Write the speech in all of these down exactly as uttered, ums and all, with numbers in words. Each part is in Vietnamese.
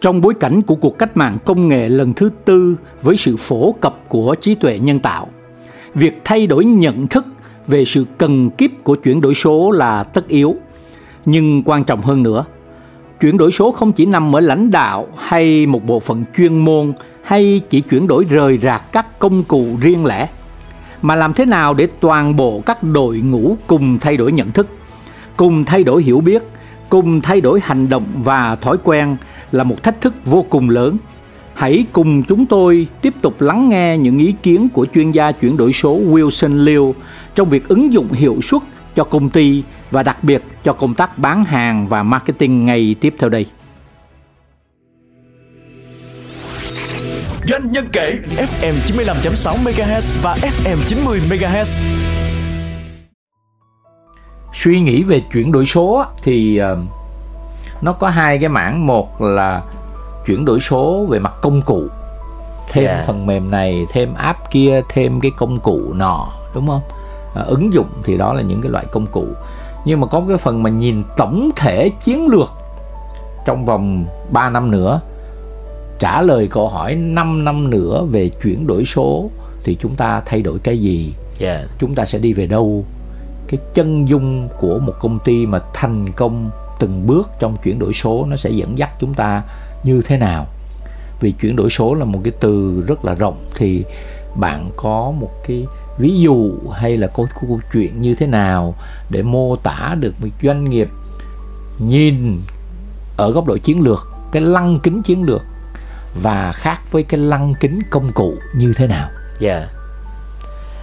Trong bối cảnh của cuộc cách mạng công nghệ lần thứ tư với sự phổ cập của trí tuệ nhân tạo, việc thay đổi nhận thức về sự cần kiếp của chuyển đổi số là tất yếu. Nhưng quan trọng hơn nữa, chuyển đổi số không chỉ nằm ở lãnh đạo hay một bộ phận chuyên môn hay chỉ chuyển đổi rời rạc các công cụ riêng lẻ, mà làm thế nào để toàn bộ các đội ngũ cùng thay đổi nhận thức, cùng thay đổi hiểu biết, cùng thay đổi hành động và thói quen là một thách thức vô cùng lớn. Hãy cùng chúng tôi tiếp tục lắng nghe những ý kiến của chuyên gia chuyển đổi số Wilson Liu trong việc ứng dụng hiệu suất cho công ty và đặc biệt cho công tác bán hàng và marketing ngày tiếp theo đây. Doanh nhân kể ép em chín mươi lăm phẩy sáu MHz và ép em chín mươi MHz. Suy nghĩ về chuyển đổi số thì nó có hai cái mảng. Một là chuyển đổi số về mặt công cụ, thêm yeah. phần mềm này, thêm app kia, thêm cái công cụ nọ, đúng không? À, ứng dụng thì đó là những cái loại công cụ. Nhưng mà có cái phần mà nhìn tổng thể chiến lược trong vòng ba năm nữa, trả lời câu hỏi năm năm nữa về chuyển đổi số thì chúng ta thay đổi cái gì, yeah. chúng ta sẽ đi về đâu. Cái chân dung của một công ty mà thành công từng bước trong chuyển đổi số nó sẽ dẫn dắt chúng ta như thế nào? Vì chuyển đổi số là một cái từ rất là rộng, thì bạn có một cái ví dụ hay là có câu chuyện như thế nào để mô tả được một doanh nghiệp nhìn ở góc độ chiến lược, cái lăng kính chiến lược và khác với cái lăng kính công cụ như thế nào? Dạ. Yeah.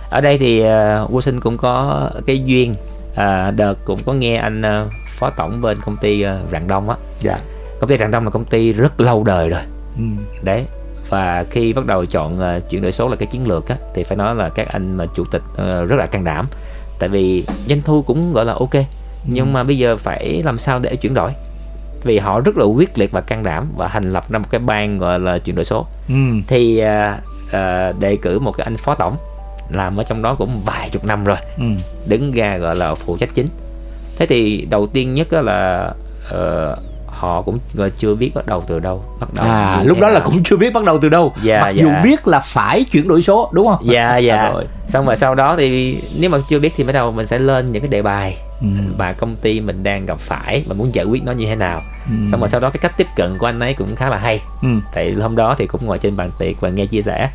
Ở đây thì uh, Wilson cũng có cái duyên, uh, đợt cũng có nghe anh uh, phó tổng bên công ty uh, Rạng Đông á. Dạ. Yeah. Công ty Rạng Đông là công ty rất lâu đời rồi. Ừ. Đấy. Và khi bắt đầu chọn uh, chuyển đổi số là cái chiến lược á, thì phải nói là các anh mà chủ tịch uh, rất là can đảm. Tại vì doanh thu cũng gọi là ok, ừ. nhưng mà bây giờ phải làm sao để chuyển đổi. Vì họ rất là quyết liệt và can đảm và thành lập ra một cái ban gọi là chuyển đổi số. Ừ. Thì uh, uh, đề cử một cái anh phó tổng làm ở trong đó cũng vài chục năm rồi, ừ. đứng ra gọi là phụ trách chính. Thế thì đầu tiên nhất là uh, họ cũng chưa biết bắt đầu từ đâu bắt đầu à, lúc đó nào. Là cũng chưa biết bắt đầu từ đâu, dạ, mặc dạ. dù biết là phải chuyển đổi số, đúng không? Dạ dạ. Rồi. Xong rồi sau đó thì nếu mà chưa biết thì bắt đầu mình sẽ lên những cái đề bài ừ. mà công ty mình đang gặp phải và muốn giải quyết nó như thế nào. Ừ. Xong rồi sau đó cái cách tiếp cận của anh ấy cũng khá là hay. Ừ. Tại hôm đó thì cũng ngồi trên bàn tiệc và nghe chia sẻ.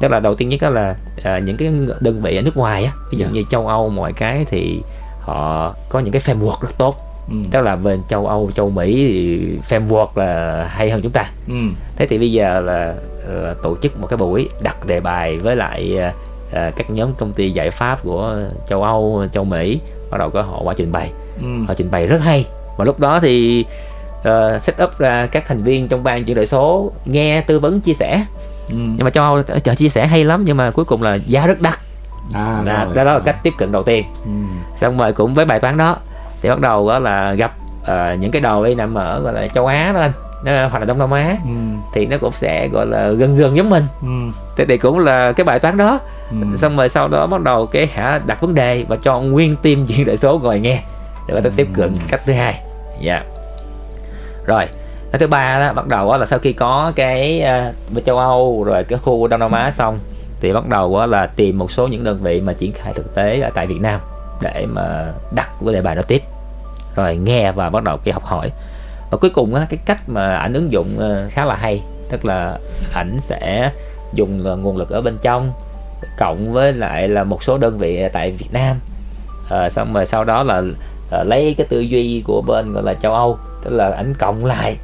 Tức là đầu tiên nhất đó là à, những cái đơn vị ở nước ngoài á, ví dụ yeah. như châu Âu mọi cái thì họ có những cái framework rất tốt. Ừ. Tức là bên châu Âu, châu Mỹ thì framework là hay hơn chúng ta. Ừ. Thế thì bây giờ là, là tổ chức một cái buổi đặt đề bài với lại à, các nhóm công ty giải pháp của châu Âu, châu Mỹ, bắt đầu có họ qua trình bày. Ừ. Họ trình bày rất hay. Và lúc đó thì uh, set up ra các thành viên trong ban chuyển đổi số nghe tư vấn chia sẻ. Ừ. Nhưng mà châu Âu chợ chia sẻ hay lắm, nhưng mà cuối cùng là giá rất đắt. À, đó, rồi, đó rồi. Là cách tiếp cận đầu tiên. Ừ. Xong rồi cũng với bài toán đó thì bắt đầu đó là gặp uh, những cái đội nằm ở gọi là châu Á đó anh, nó, hoặc là Đông Nam Á, ừ. thì nó cũng sẽ gọi là gần gần giống mình. Ừ. Thế thì cũng là cái bài toán đó. Ừ. Xong rồi sau đó bắt đầu cái hả đặt vấn đề và cho nguyên team chuyển đổi số ngồi nghe để người ta tiếp cận cách thứ hai. Dạ. Yeah. Rồi. Cái thứ ba đó bắt đầu đó là sau khi có cái uh, châu Âu rồi cái khu Đông Nam Á xong thì bắt đầu đó là tìm một số những đơn vị mà triển khai thực tế ở tại Việt Nam để mà đặt cái đề bài đó tiếp, rồi nghe và bắt đầu cái học hỏi. Và cuối cùng đó, cái cách mà ảnh ứng dụng uh, khá là hay, tức là ảnh sẽ dùng uh, nguồn lực ở bên trong cộng với lại là một số đơn vị tại Việt Nam, uh, xong rồi sau đó là uh, lấy cái tư duy của bên gọi là châu Âu, tức là ảnh cộng lại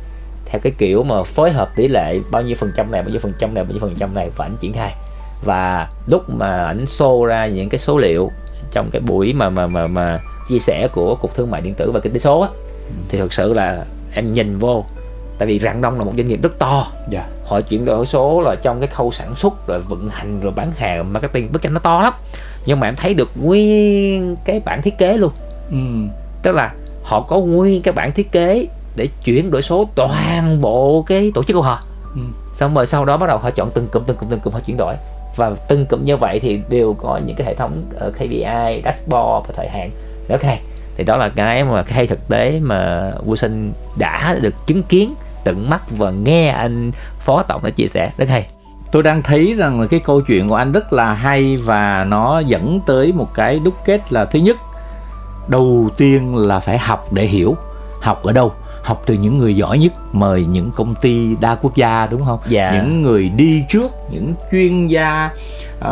theo cái kiểu mà phối hợp tỷ lệ bao nhiêu phần trăm này, bao nhiêu phần trăm này, bao nhiêu phần trăm này và ảnh triển khai. Và lúc mà ảnh show ra những cái số liệu trong cái buổi mà mà mà mà chia sẻ của Cục Thương mại điện tử và Kinh tế số á, thì thực sự là em nhìn vô, tại vì Rạng Đông là một doanh nghiệp rất to, yeah. họ chuyển đổi số là trong cái khâu sản xuất rồi vận hành rồi bán hàng marketing, bức tranh nó to lắm, nhưng mà em thấy được nguyên cái bản thiết kế luôn. Ừ. Tức là họ có nguyên cái bản thiết kế để chuyển đổi số toàn bộ cái tổ chức của họ. Ừ. Xong rồi sau đó bắt đầu họ chọn từng cụm từng cụm từng cụm họ chuyển đổi, và từng cụm như vậy thì đều có những cái hệ thống K P I, dashboard và thời hạn. Ok, thì đó là cái mà cái hay thực tế mà Wilson đã được chứng kiến tận mắt và nghe anh phó tổng đã chia sẻ rất hay. Tôi đang thấy rằng là cái câu chuyện của anh rất là hay, và nó dẫn tới một cái đúc kết là thứ nhất, đầu tiên là phải học để hiểu. Học ở đâu? Học từ những người giỏi nhất, mời những công ty đa quốc gia, đúng không? Dạ. Những người đi trước, những chuyên gia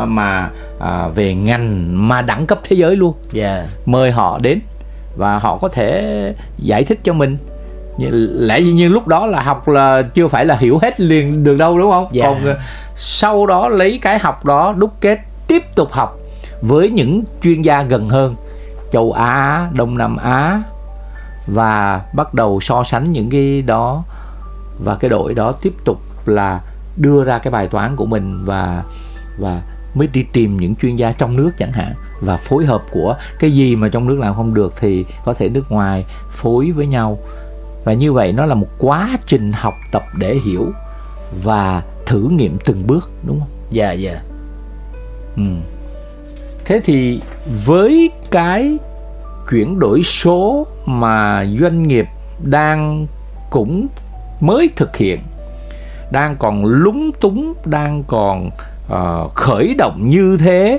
mà về ngành mà đẳng cấp thế giới luôn. Dạ. Mời họ đến và họ có thể giải thích cho mình. Lẽ dĩ nhiên lúc đó là học là chưa phải là hiểu hết liền được đâu, đúng không? Dạ. Còn sau đó lấy cái học đó đúc kết tiếp tục học với những chuyên gia gần hơn, châu Á, Đông Nam Á, và bắt đầu so sánh những cái đó, và cái đội đó tiếp tục là đưa ra cái bài toán của mình, và và mới đi tìm những chuyên gia trong nước chẳng hạn, và phối hợp của cái gì mà trong nước làm không được thì có thể nước ngoài phối với nhau. Và như vậy nó là một quá trình học tập để hiểu và thử nghiệm từng bước, đúng không? Dạ, dạ. Ừ. Thế thì với cái chuyển đổi số mà doanh nghiệp đang cũng mới thực hiện, đang còn lúng túng, đang còn uh, khởi động như thế,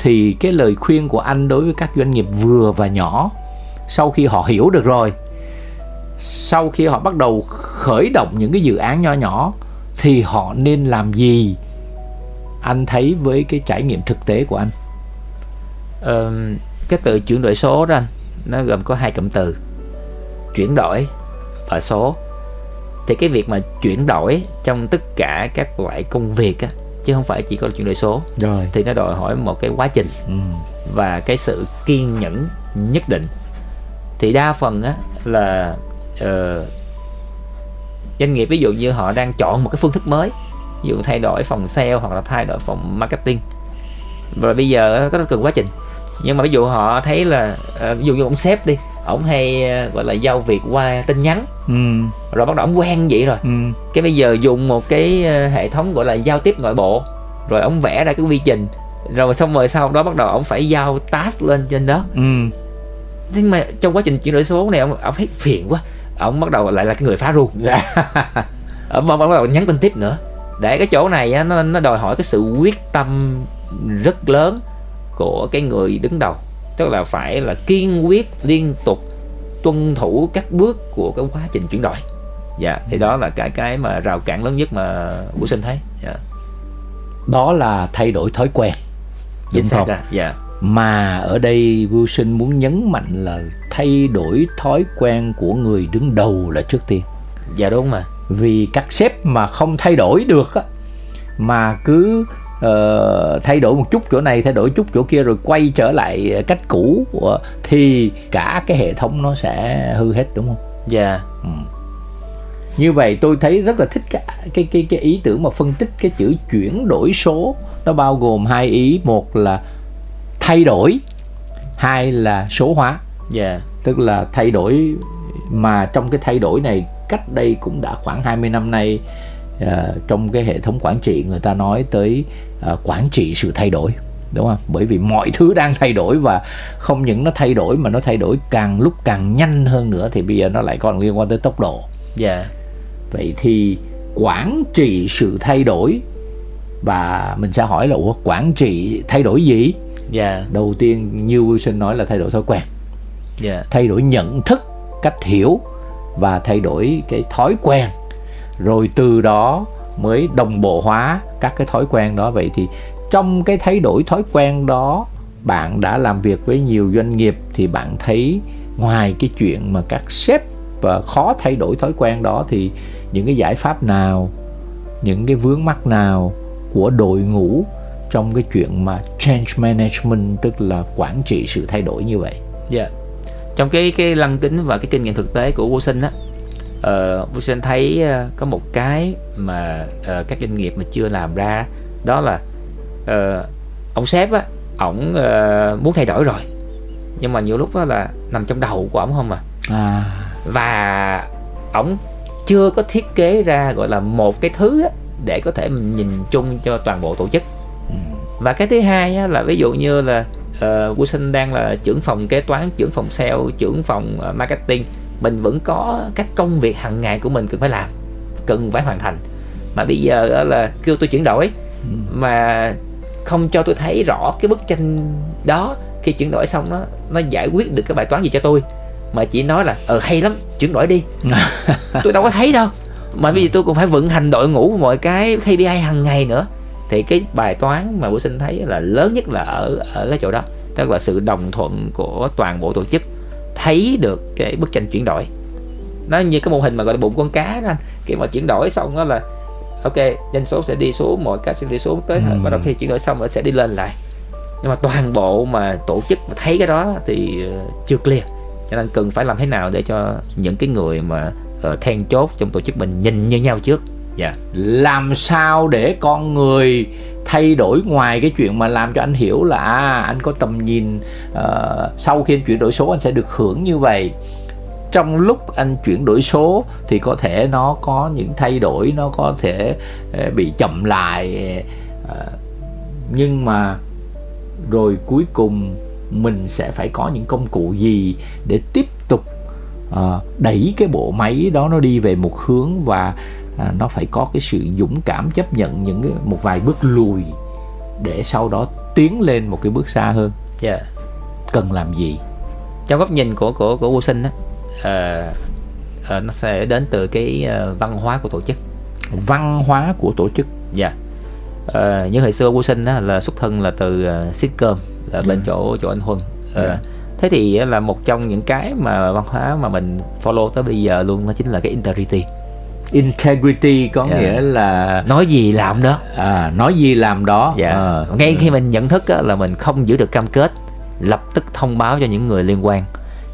thì cái lời khuyên của anh đối với các doanh nghiệp vừa và nhỏ, sau khi họ hiểu được rồi, sau khi họ bắt đầu khởi động những cái dự án nho nhỏ, thì họ nên làm gì? Anh thấy với cái trải nghiệm thực tế của anh. Ờ, cái từ chuyển đổi số đó anh, nó gồm có hai cụm từ: chuyển đổi và số. Thì cái việc mà chuyển đổi trong tất cả các loại công việc á, chứ không phải chỉ có chuyển đổi số rồi, thì nó đòi hỏi một cái quá trình ừ. và cái sự kiên nhẫn nhất định. Thì đa phần á, là uh, doanh nghiệp ví dụ như họ đang chọn một cái phương thức mới, ví dụ thay đổi phòng sale hoặc là thay đổi phòng marketing, và bây giờ có cần quá trình. Nhưng mà ví dụ họ thấy là uh, ví dụ như ông sếp đi, ổng hay uh, gọi là giao việc qua tin nhắn, ừ. rồi bắt đầu ổng quen vậy rồi, ừ. cái bây giờ dùng một cái uh, hệ thống gọi là giao tiếp nội bộ, rồi ổng vẽ ra cái quy trình, rồi xong rồi sau đó bắt đầu ổng phải giao task lên trên đó. Ừ. Thế mà trong quá trình chuyển đổi số này, ông, ông thấy phiền quá, ông bắt đầu lại là cái người phá ru, ông bắt đầu nhắn tin tiếp nữa. Để cái chỗ này á, nó, nó đòi hỏi cái sự quyết tâm rất lớn của cái người đứng đầu, tức là phải là kiên quyết liên tục tuân thủ các bước của cái quá trình chuyển đổi. Dạ, thì đó là cái cái mà rào cản lớn nhất mà Wilson thấy. Dạ. Đó là thay đổi thói quen, chính xác ra. Dạ. Mà ở đây Wilson muốn nhấn mạnh là thay đổi thói quen của người đứng đầu là trước tiên. Dạ đúng mà. Vì các sếp mà không thay đổi được á, mà cứ uh, thay đổi một chút chỗ này, thay đổi chút chỗ kia, rồi quay trở lại cách cũ, thì cả cái hệ thống nó sẽ hư hết, đúng không? Dạ. Ừ. Như vậy tôi thấy rất là thích cái, cái, cái, cái ý tưởng mà phân tích cái chữ chuyển đổi số. Nó bao gồm hai ý, một là thay đổi, hai là số hóa. Yeah. Tức là thay đổi, mà trong cái thay đổi này cách đây cũng đã khoảng hai mươi năm nay, uh, trong cái hệ thống quản trị người ta nói tới uh, quản trị sự thay đổi, đúng không? Bởi vì mọi thứ đang thay đổi, và không những nó thay đổi mà nó thay đổi càng lúc càng nhanh hơn nữa, thì bây giờ nó lại còn liên quan tới tốc độ. Yeah. Vậy thì quản trị sự thay đổi, và mình sẽ hỏi là ủa, quản trị thay đổi gì? Yeah. Đầu tiên như Wilson nói là thay đổi thói quen, yeah. thay đổi nhận thức, cách hiểu và thay đổi cái thói quen, rồi từ đó mới đồng bộ hóa các cái thói quen đó. Vậy thì trong cái thay đổi thói quen đó, bạn đã làm việc với nhiều doanh nghiệp thì bạn thấy ngoài cái chuyện mà các sếp và khó thay đổi thói quen đó, thì những cái giải pháp nào, những cái vướng mắc nào của đội ngũ trong cái chuyện mà change management, tức là quản trị sự thay đổi như vậy? Dạ. Yeah. Trong cái cái lăng kính và cái kinh nghiệm thực tế của Wilson á, uh, Wilson thấy uh, có một cái mà uh, các doanh nghiệp mà chưa làm ra, đó là uh, ông sếp á, ổng uh, muốn thay đổi rồi, nhưng mà nhiều lúc đó là nằm trong đầu của ổng không à, à. Và ổng chưa có thiết kế ra gọi là một cái thứ á, để có thể mình nhìn chung cho toàn bộ tổ chức. Ừ. Và cái thứ hai á, là ví dụ như là uh, Wilson đang là trưởng phòng kế toán, trưởng phòng sale, trưởng phòng uh, marketing, mình vẫn có các công việc hàng ngày của mình cần phải làm, cần phải hoàn thành, mà bây giờ đó là kêu tôi chuyển đổi ừ. mà không cho tôi thấy rõ cái bức tranh đó, khi chuyển đổi xong nó nó giải quyết được cái bài toán gì cho tôi, mà chỉ nói là ờ hay lắm, chuyển đổi đi. Tôi đâu có thấy đâu, mà bây giờ tôi cũng phải vận hành đội ngũ mọi cái ca pê i hàng ngày nữa. Thì cái bài toán mà Wilson thấy là lớn nhất là ở ở cái chỗ đó, tức là sự đồng thuận của toàn bộ tổ chức thấy được cái bức tranh chuyển đổi. Nó như cái mô hình mà gọi là bụng con cá đó anh, khi mà chuyển đổi xong đó là ok, doanh số sẽ đi xuống, mọi cái sẽ đi xuống tới ừ. và đầu khi chuyển đổi xong nó sẽ đi lên lại. Nhưng mà toàn bộ mà tổ chức mà thấy cái đó thì chưa clear, cho nên cần phải làm thế nào để cho những cái người mà uh, then chốt trong tổ chức mình nhìn như nhau trước. Yeah. Làm sao để con người thay đổi, ngoài cái chuyện mà làm cho anh hiểu là à, anh có tầm nhìn, uh, sau khi anh chuyển đổi số anh sẽ được hưởng như vậy, trong lúc anh chuyển đổi số thì có thể nó có những thay đổi, nó có thể uh, bị chậm lại, uh, nhưng mà rồi cuối cùng mình sẽ phải có những công cụ gì để tiếp tục uh, đẩy cái bộ máy đó nó đi về một hướng, và uh, nó phải có cái sự dũng cảm chấp nhận những một vài bước lùi để sau đó tiến lên một cái bước xa hơn. Yeah. Cần làm gì? Trong góc nhìn của của của Wilson á, uh, uh, nó sẽ đến từ cái uh, văn hóa của tổ chức. Văn hóa của tổ chức. Dạ. Yeah. Ờ, như hồi xưa Wilson đó là xuất thân là từ uh, Sitcom là bên ừ. chỗ chỗ anh Huân. Ờ, ừ. Thế thì là một trong những cái mà văn hóa mà mình follow tới bây giờ luôn đó chính là cái integrity. Integrity có yeah. nghĩa là nói gì làm đó. À, nói gì làm đó. Yeah. À, ngay ừ. khi mình nhận thức là mình không giữ được cam kết, lập tức thông báo cho những người liên quan,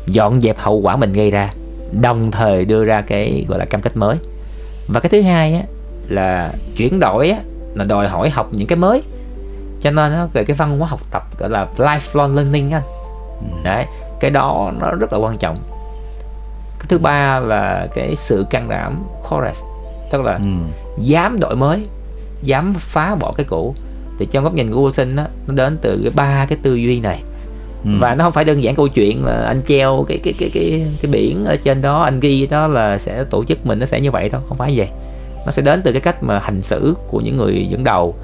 dọn dẹp hậu quả mình gây ra, đồng thời đưa ra cái gọi là cam kết mới. Và cái thứ hai á, là chuyển đổi á, là đòi hỏi học những cái mới, cho nên nó về cái văn hóa học tập gọi là lifelong learning anh. Đấy, cái đó nó rất là quan trọng. Cái thứ ba là cái sự can đảm, courage, tức là ừ. dám đổi mới, dám phá bỏ cái cũ. Thì trong góc nhìn của Wilson á, nó đến từ cái ba cái tư duy này. Ừ. Và nó không phải đơn giản câu chuyện là anh treo cái cái cái cái cái biển ở trên đó, anh ghi đó là sẽ tổ chức mình nó sẽ như vậy đâu, không phải như vậy. Nó sẽ đến từ cái cách mà hành xử của những người dẫn đầu,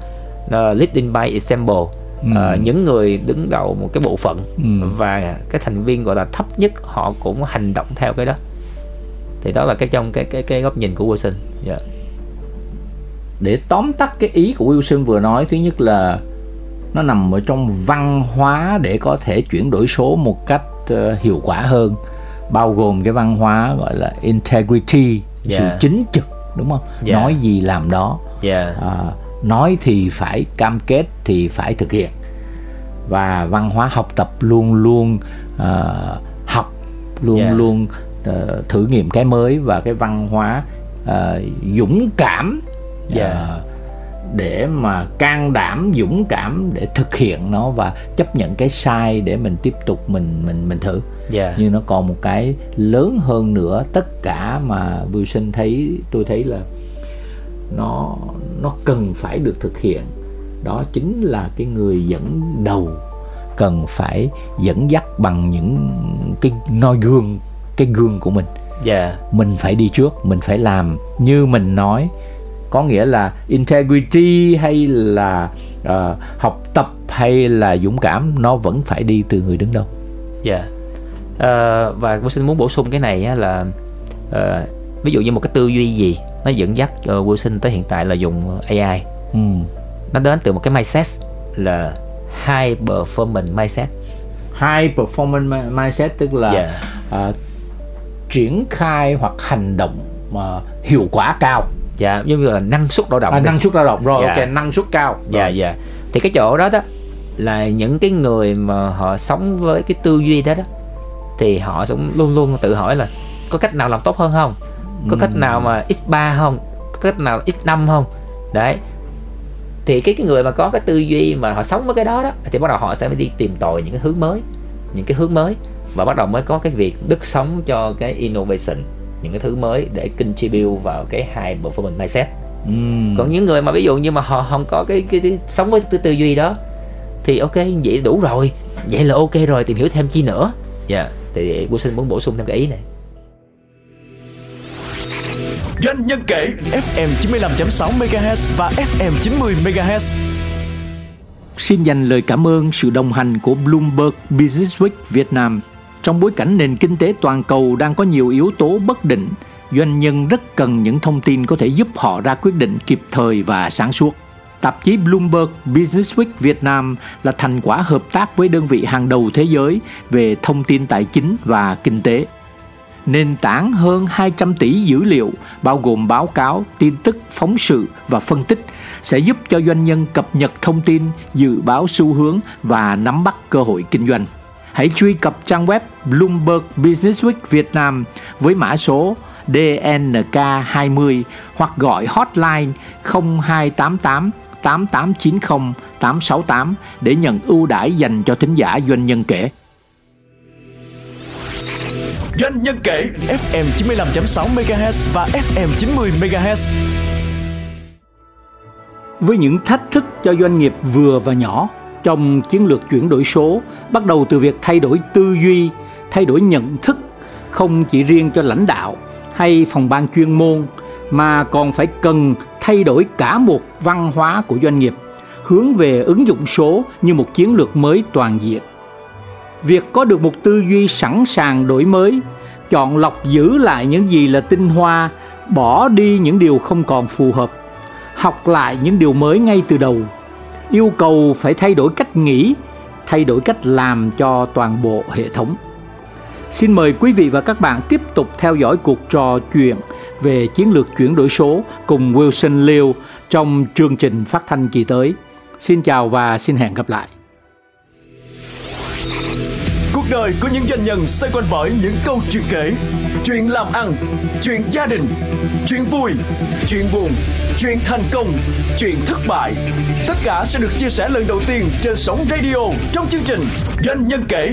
uh, leading by example, ừ. uh, những người đứng đầu một cái bộ phận ừ. và cái thành viên gọi là thấp nhất họ cũng hành động theo cái đó. Thì đó là cái trong cái cái cái góc nhìn của Wilson. Yeah. Để tóm tắt cái ý của Wilson vừa nói, thứ nhất là nó nằm ở trong văn hóa để có thể chuyển đổi số một cách uh, hiệu quả hơn, bao gồm cái văn hóa gọi là integrity, yeah. sự chính trực, đúng không? Yeah. Nói gì làm đó. Yeah. À, nói thì phải cam kết thì phải thực hiện, và văn hóa học tập luôn luôn uh, học luôn yeah. luôn uh, thử nghiệm cái mới, và cái văn hóa uh, dũng cảm yeah. uh, để mà can đảm, dũng cảm để thực hiện nó và chấp nhận cái sai để mình tiếp tục mình mình mình thử. Yeah. Nhưng nó còn một cái lớn hơn nữa, tất cả mà Wilson thấy, tôi thấy là nó nó cần phải được thực hiện, đó chính là cái người dẫn đầu cần phải dẫn dắt bằng những cái noi gương, cái gương của mình. Yeah. Mình phải đi trước, mình phải làm như mình nói. Có nghĩa là integrity hay là uh, học tập hay là dũng cảm, nó vẫn phải đi từ người đứng đầu. Dạ. Yeah. Uh, và Wilson muốn bổ sung cái này á, là uh, ví dụ như một cái tư duy gì nó dẫn dắt uh, Wilson tới hiện tại là dùng a i. Ừ. Nó đến từ một cái mindset là high performance mindset. High performance mindset tức là yeah. uh, triển khai hoặc hành động uh, hiệu quả cao. Dạ, giống như là năng suất lao động. À, năng suất lao động rồi, dạ. Ok, năng suất cao. Dạ, rồi. Dạ. Thì cái chỗ đó đó là những cái người mà họ sống với cái tư duy đó đó, thì họ cũng luôn luôn tự hỏi là có cách nào làm tốt hơn không? có cách nào mà x ba không, có cách nào x năm không đấy. Thì cái, cái người mà có cái tư duy mà họ sống với cái đó đó thì bắt đầu họ sẽ đi tìm tòi những cái hướng mới, những cái hướng mới và bắt đầu mới có cái việc đức sống cho cái innovation, những cái thứ mới để contribute vào cái high performance mindset. uhm. Còn những người mà ví dụ như mà họ không có cái, cái, cái sống với tư, tư duy đó thì ok, vậy đủ rồi, vậy là ok rồi, tìm hiểu thêm chi nữa. Dạ, yeah. Thì Wilson muốn bổ sung thêm cái ý này. Doanh nhân kể ép em chín mươi lăm phẩy sáu MHz và ép em chín mươi MHz. Xin dành lời cảm ơn sự đồng hành của Bloomberg Businessweek Việt Nam. Trong bối cảnh nền kinh tế toàn cầu đang có nhiều yếu tố bất định, doanh nhân rất cần những thông tin có thể giúp họ ra quyết định kịp thời và sáng suốt. Tạp chí Bloomberg Businessweek Việt Nam là thành quả hợp tác với đơn vị hàng đầu thế giới về thông tin tài chính và kinh tế. Nền tảng hơn hai trăm tỷ dữ liệu, bao gồm báo cáo, tin tức, phóng sự và phân tích, sẽ giúp cho doanh nhân cập nhật thông tin, dự báo xu hướng và nắm bắt cơ hội kinh doanh. Hãy truy cập trang web Bloomberg Businessweek Việt Nam với mã số D N K hai mươi hoặc gọi hotline không hai tám tám tám tám chín không tám sáu tám để nhận ưu đãi dành cho thính giả Doanh nhân kể. Doanh nhân kể ép em chín mươi lăm phẩy sáu MHz và ép em chín mươi MHz. Với những thách thức cho doanh nghiệp vừa và nhỏ trong chiến lược chuyển đổi số, bắt đầu từ việc thay đổi tư duy, thay đổi nhận thức, không chỉ riêng cho lãnh đạo hay phòng ban chuyên môn mà còn phải cần thay đổi cả một văn hóa của doanh nghiệp, hướng về ứng dụng số như một chiến lược mới toàn diện. Việc có được một tư duy sẵn sàng đổi mới, chọn lọc giữ lại những gì là tinh hoa, bỏ đi những điều không còn phù hợp, học lại những điều mới ngay từ đầu, yêu cầu phải thay đổi cách nghĩ, thay đổi cách làm cho toàn bộ hệ thống. Xin mời quý vị và các bạn tiếp tục theo dõi cuộc trò chuyện về chiến lược chuyển đổi số cùng Wilson Liu trong chương trình phát thanh kỳ tới. Xin chào và xin hẹn gặp lại. Cuộc đời của những doanh nhân xoay quanh bởi những câu chuyện kể, chuyện làm ăn, chuyện gia đình, chuyện vui, chuyện buồn, chuyện thành công, chuyện thất bại. Tất cả sẽ được chia sẻ lần đầu tiên trên sóng radio trong chương trình Doanh nhân kể.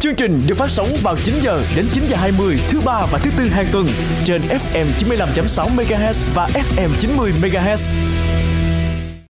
Chương trình được phát sóng vào chín giờ đến chín giờ hai mươi thứ ba và thứ tư hàng tuần trên ép em chín mươi lăm phẩy sáu MHz và ép em chín mươi MHz.